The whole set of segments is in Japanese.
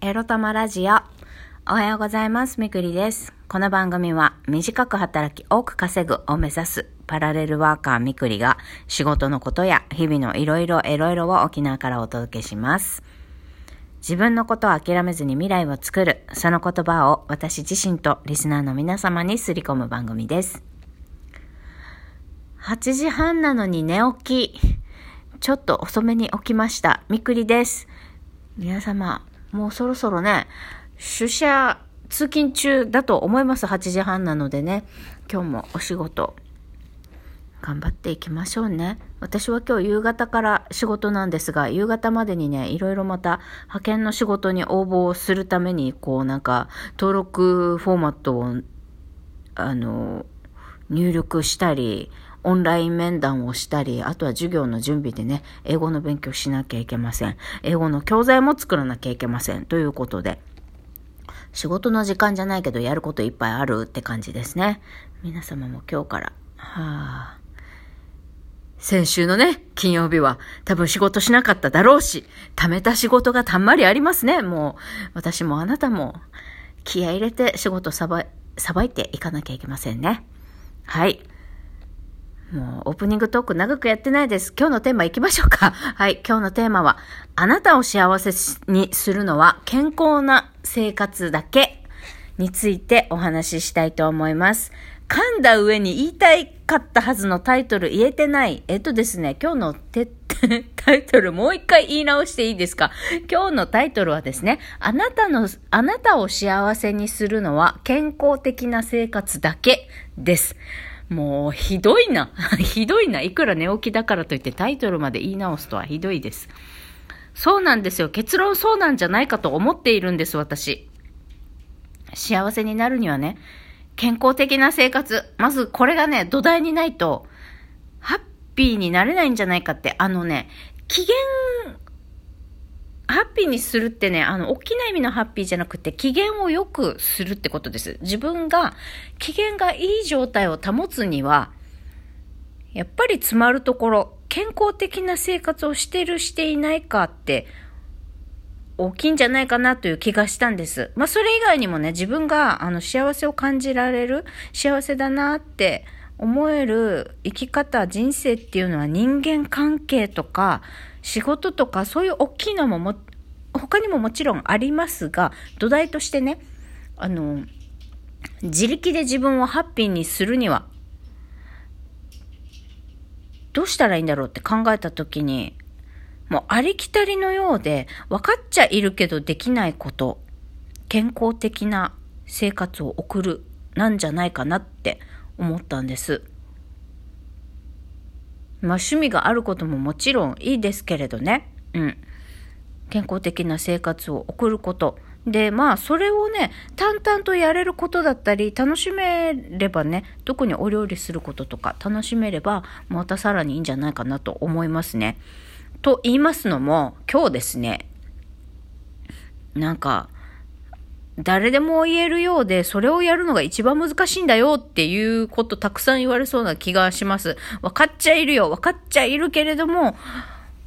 エロ玉ラジオ。おはようございます。みくりです。この番組は短く働き多く稼ぐを目指すパラレルワーカーみくりが仕事のことや日々のいろいろエロいろを沖縄からお届けします。自分のことを諦めずに未来を作る、その言葉を私自身とリスナーの皆様にすり込む番組です。8時半なのに寝起き、ちょっと遅めに起きました。みくりです。皆様もうそろそろね、出社通勤中だと思います。8時半なのでね、今日もお仕事頑張っていきましょうね。私は今日夕方から仕事なんですが、夕方までにね、いろいろまた派遣の仕事に応募するために、こうなんか登録フォーマットを入力したり、オンライン面談をしたり、あとは授業の準備でね、英語の勉強しなきゃいけません。英語の教材も作らなきゃいけません。ということで、仕事の時間じゃないけどやることいっぱいあるって感じですね。皆様も今日から、先週のね、金曜日は多分仕事しなかっただろうし、溜めた仕事がたんまりありますね。もう、私もあなたも気合い入れて仕事さばいていかなきゃいけませんね。はい。もうオープニングトーク長くやってないです。今日のテーマ行きましょうか。はい、今日のテーマは、あなたを幸せにするのは健康な生活だけについてお話ししたいと思います。噛んだ上に言いたいかったはずのタイトル言えてない。ですね、今日のタイトルもう一回言い直していいですか？今日のタイトルはですね、あなたを幸せにするのは健康的な生活だけです。もうひどいなひどいな。いくら寝起きだからといってタイトルまで言い直すとはひどいです。そうなんですよ。結論そうなんじゃないかと思っているんです。私、幸せになるにはね、健康的な生活、まずこれがね土台にないとハッピーになれないんじゃないかって。機嫌ハッピーにするってね、大きな意味のハッピーじゃなくて、機嫌を良くするってことです。自分が、機嫌がいい状態を保つには、やっぱり詰まるところ、健康的な生活をしてる、していないかって、大きいんじゃないかなという気がしたんです。まあ、それ以外にもね、自分が、幸せを感じられる、幸せだなって思える生き方、人生っていうのは人間関係とか、仕事とかそういう大きいのも他にももちろんありますが、土台としてね、自力で自分をハッピーにするにはどうしたらいいんだろうって考えた時に、もうありきたりのようで分かっちゃいるけどできないこと、健康的な生活を送るなんじゃないかなって思ったんです。まあ、趣味があることももちろんいいですけれどね、健康的な生活を送ることで、まあそれをね淡々とやれることだったり、楽しめればね、特にお料理することとか楽しめればまたさらにいいんじゃないかなと思いますね。と言いますのも、今日ですね、なんか誰でも言えるようで、それをやるのが一番難しいんだよっていうことたくさん言われそうな気がします。分かっちゃいるよ。分かっちゃいるけれども、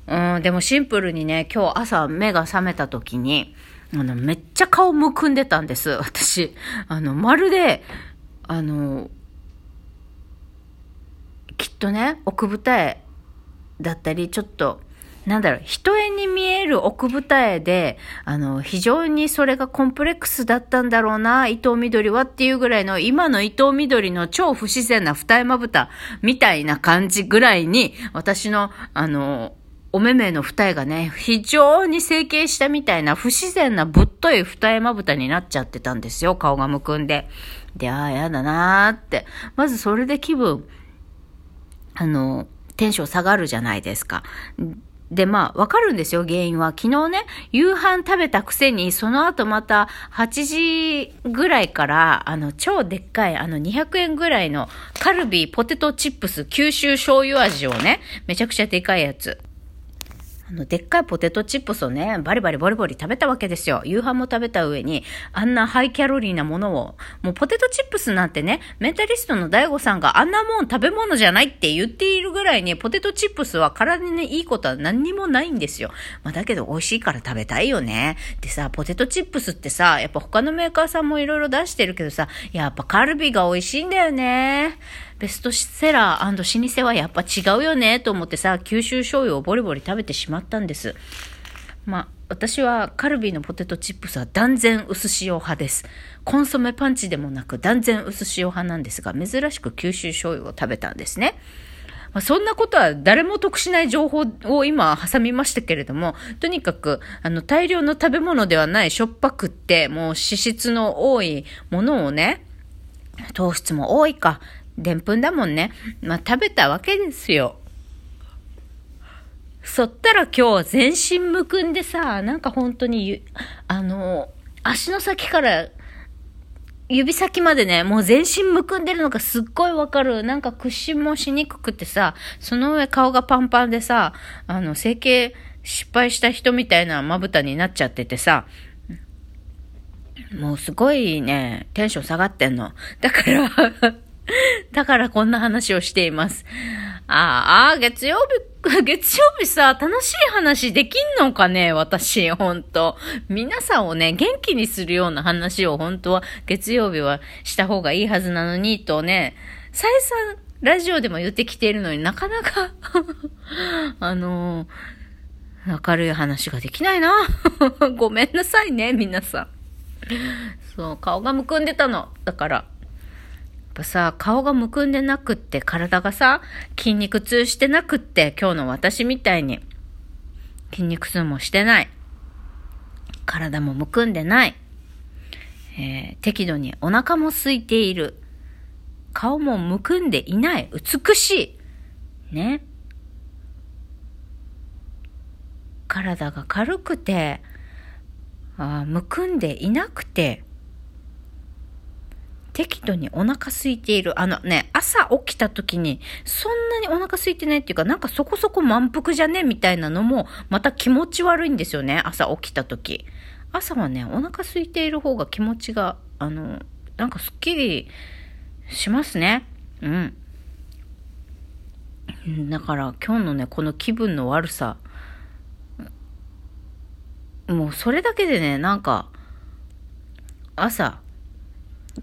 でもシンプルにね、今日朝目が覚めた時に、めっちゃ顔むくんでたんです、私。まるで、きっとね、奥二重だったり、ちょっと、人目に見える奥舞台で、非常にそれがコンプレックスだったんだろうな、伊藤みどりはっていうぐらいの、今の伊藤みどりの超不自然な二重まぶたみたいな感じぐらいに、私の、お目目の二重がね、非常に整形したみたいな不自然なぶっとい二重まぶたになっちゃってたんですよ、顔がむくんで。で、やだなーって。まずそれで気分、テンション下がるじゃないですか。で、まあ、わかるんですよ、原因は。昨日ね、夕飯食べたくせに、その後また8時ぐらいから、超でっかい、200円ぐらいのカルビーポテトチップス九州醤油味をね、めちゃくちゃでかいやつ。でっかいポテトチップスをね、バリバリボリボリ食べたわけですよ。夕飯も食べた上に、あんなハイキャロリーなものを、もうポテトチップスなんてね、メンタリストの大悟さんがあんなもん食べ物じゃないって言っているぐらいに、ポテトチップスは体に、ね、いいことは何にもないんですよ。まあ、だけど美味しいから食べたいよね。でさ、ポテトチップスってさ、やっぱ他のメーカーさんもいろいろ出してるけどさ、やっぱカルビが美味しいんだよね。ベストセラー&老舗はやっぱ違うよねと思ってさ、九州醤油をボリボリ食べてしまったんです。まあ私はカルビーのポテトチップスは断然薄塩派です。コンソメパンチでもなく断然薄塩派なんですが、珍しく九州醤油を食べたんですね。まあ、そんなことは誰も得しない情報を今挟みましたけれども、とにかく大量の食べ物ではないしょっぱくって、もう脂質の多いものをね、糖質も多いかでんぷんだもんね、まあ、食べたわけですよ。そったら今日全身むくんでさ、なんか本当に足の先から指先までね、もう全身むくんでるのがすっごいわかる。なんか屈伸もしにくくてさ、その上顔がパンパンでさ、整形失敗した人みたいなまぶたになっちゃっててさ、もうすごいね、テンション下がってんの。だからこんな話をしています。ああ、月曜日さ、楽しい話できんのかね、私、ほんと。皆さんをね、元気にするような話を本当は月曜日はした方がいいはずなのに、とね、再三ラジオでも言ってきているのになかなか、明るい話ができないな。ごめんなさいね、皆さん。そう、顔がむくんでたの。だから。やっぱさ、顔がむくんでなくって、体がさ、筋肉痛してなくって、今日の私みたいに筋肉痛もしてない、体もむくんでない、適度にお腹も空いている、顔もむくんでいない、美しいね、体が軽くて、むくんでいなくて、適度にお腹空いている。朝起きた時にそんなにお腹空いてないっていうか、なんかそこそこ満腹じゃねみたいなのもまた気持ち悪いんですよね。朝起きた時、朝はね、お腹空いている方が気持ちがなんかすっきりしますね。だから今日のね、この気分の悪さ、もうそれだけでね、なんか朝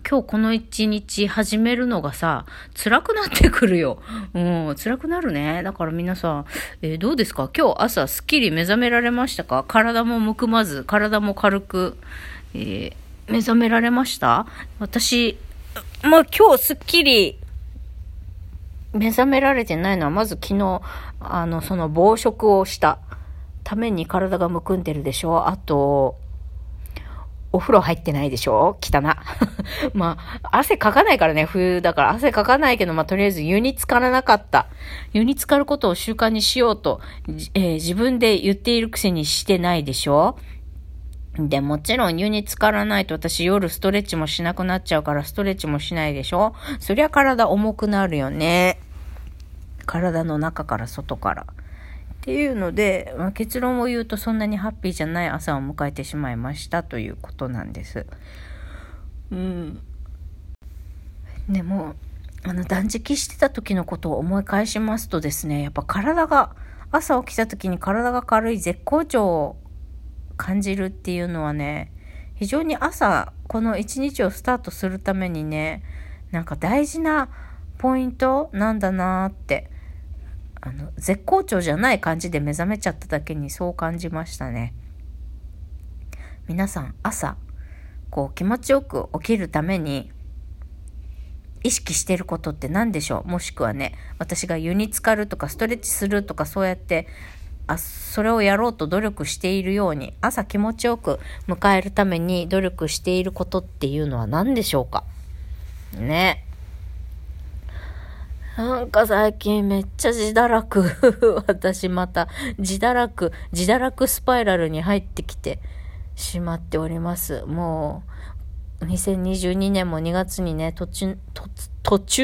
今日この一日始めるのがさ、辛くなってくるよ。辛くなるね。だから皆さん、どうですか？今日朝すっきり目覚められましたか？体もむくまず、体も軽く、目覚められました？私、今日すっきり目覚められてないのは、まず昨日、その暴食をしたために体がむくんでるでしょ。あと、お風呂入ってないでしょ？汚な。汗かかないからね、冬だから汗かかないけど、とりあえず湯に浸からなかった。湯に浸かることを習慣にしようと、自分で言っているくせにしてないでしょ？で、もちろん湯に浸からないと私夜ストレッチもしなくなっちゃうから、ストレッチもしないでしょ？そりゃ体重くなるよね。体の中から外から。っていうので、結論を言うと、そんなにハッピーじゃない朝を迎えてしまいましたということなんです。でも断食してた時のことを思い返しますとですね、やっぱ体が、朝起きた時に体が軽い、絶好調を感じるっていうのはね、非常に朝この一日をスタートするためにね、なんか大事なポイントなんだなーって、絶好調じゃない感じで目覚めちゃっただけにそう感じましたね。皆さん、朝こう気持ちよく起きるために意識してることって何でしょう？もしくはね、私が湯に浸かるとかストレッチするとか、そうやってそれをやろうと努力しているように、朝気持ちよく迎えるために努力していることっていうのは何でしょうかね。なんか最近めっちゃ自堕落。私また自堕落スパイラルに入ってきてしまっております。もう、2022年も2月にね、途中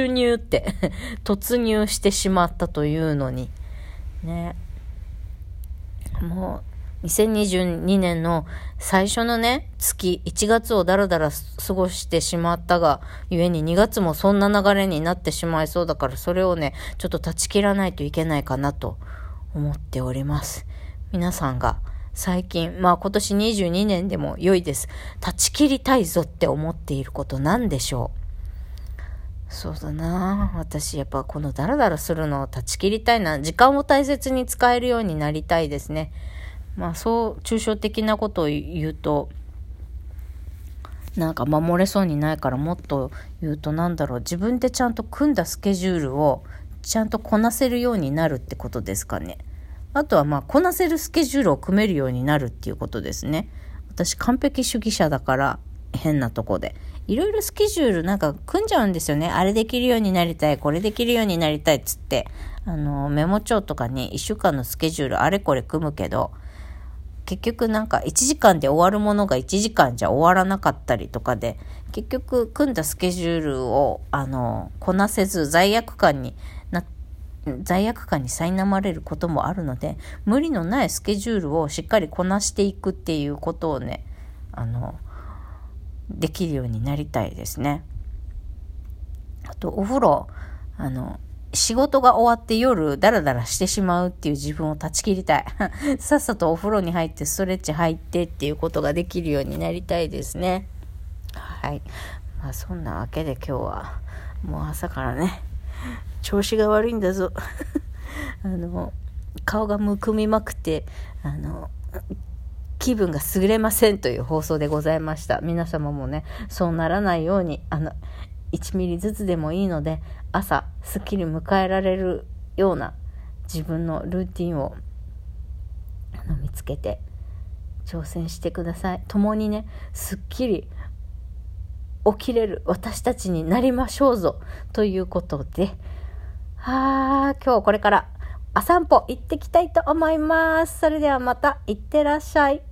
入って、突入してしまったというのに、ね。もう2022年の最初のね月1月をだらだら過ごしてしまったがゆえに2月もそんな流れになってしまいそうだから、それをねちょっと断ち切らないといけないかなと思っております。皆さんが最近、今年22年でも良いです。断ち切りたいぞって思っていることなんでしょう。そうだな、私やっぱこのダラダラするのを断ち切りたいな。時間を大切に使えるようになりたいですね。そう抽象的なことを言うとなんか守れそうにないから、もっと言うと自分でちゃんと組んだスケジュールをちゃんとこなせるようになるってことですかね。あとはこなせるスケジュールを組めるようになるっていうことですね。私完璧主義者だから変なとこでいろいろスケジュール組んじゃうんですよね。あれできるようになりたい、これできるようになりたいっつってメモ帳とかに1週間のスケジュールあれこれ組むけど、結局1時間で終わるものが1時間じゃ終わらなかったりとかで、結局組んだスケジュールをこなせず罪悪感に苛まれることもあるので、無理のないスケジュールをしっかりこなしていくっていうことをねできるようになりたいですね。あとお風呂、仕事が終わって夜ダラダラしてしまうっていう自分を断ち切りたいさっさとお風呂に入ってストレッチ入ってっていうことができるようになりたいですね。はい、そんなわけで今日はもう朝からね調子が悪いんだぞ顔がむくみまくって気分が優れませんという放送でございました。皆様もねそうならないように1ミリずつでもいいので朝すっきり迎えられるような自分のルーティンを見つけて挑戦してください。共にねすっきり起きれる私たちになりましょうぞということで、今日これからお散歩行ってきたいと思います。それではまた行ってらっしゃい。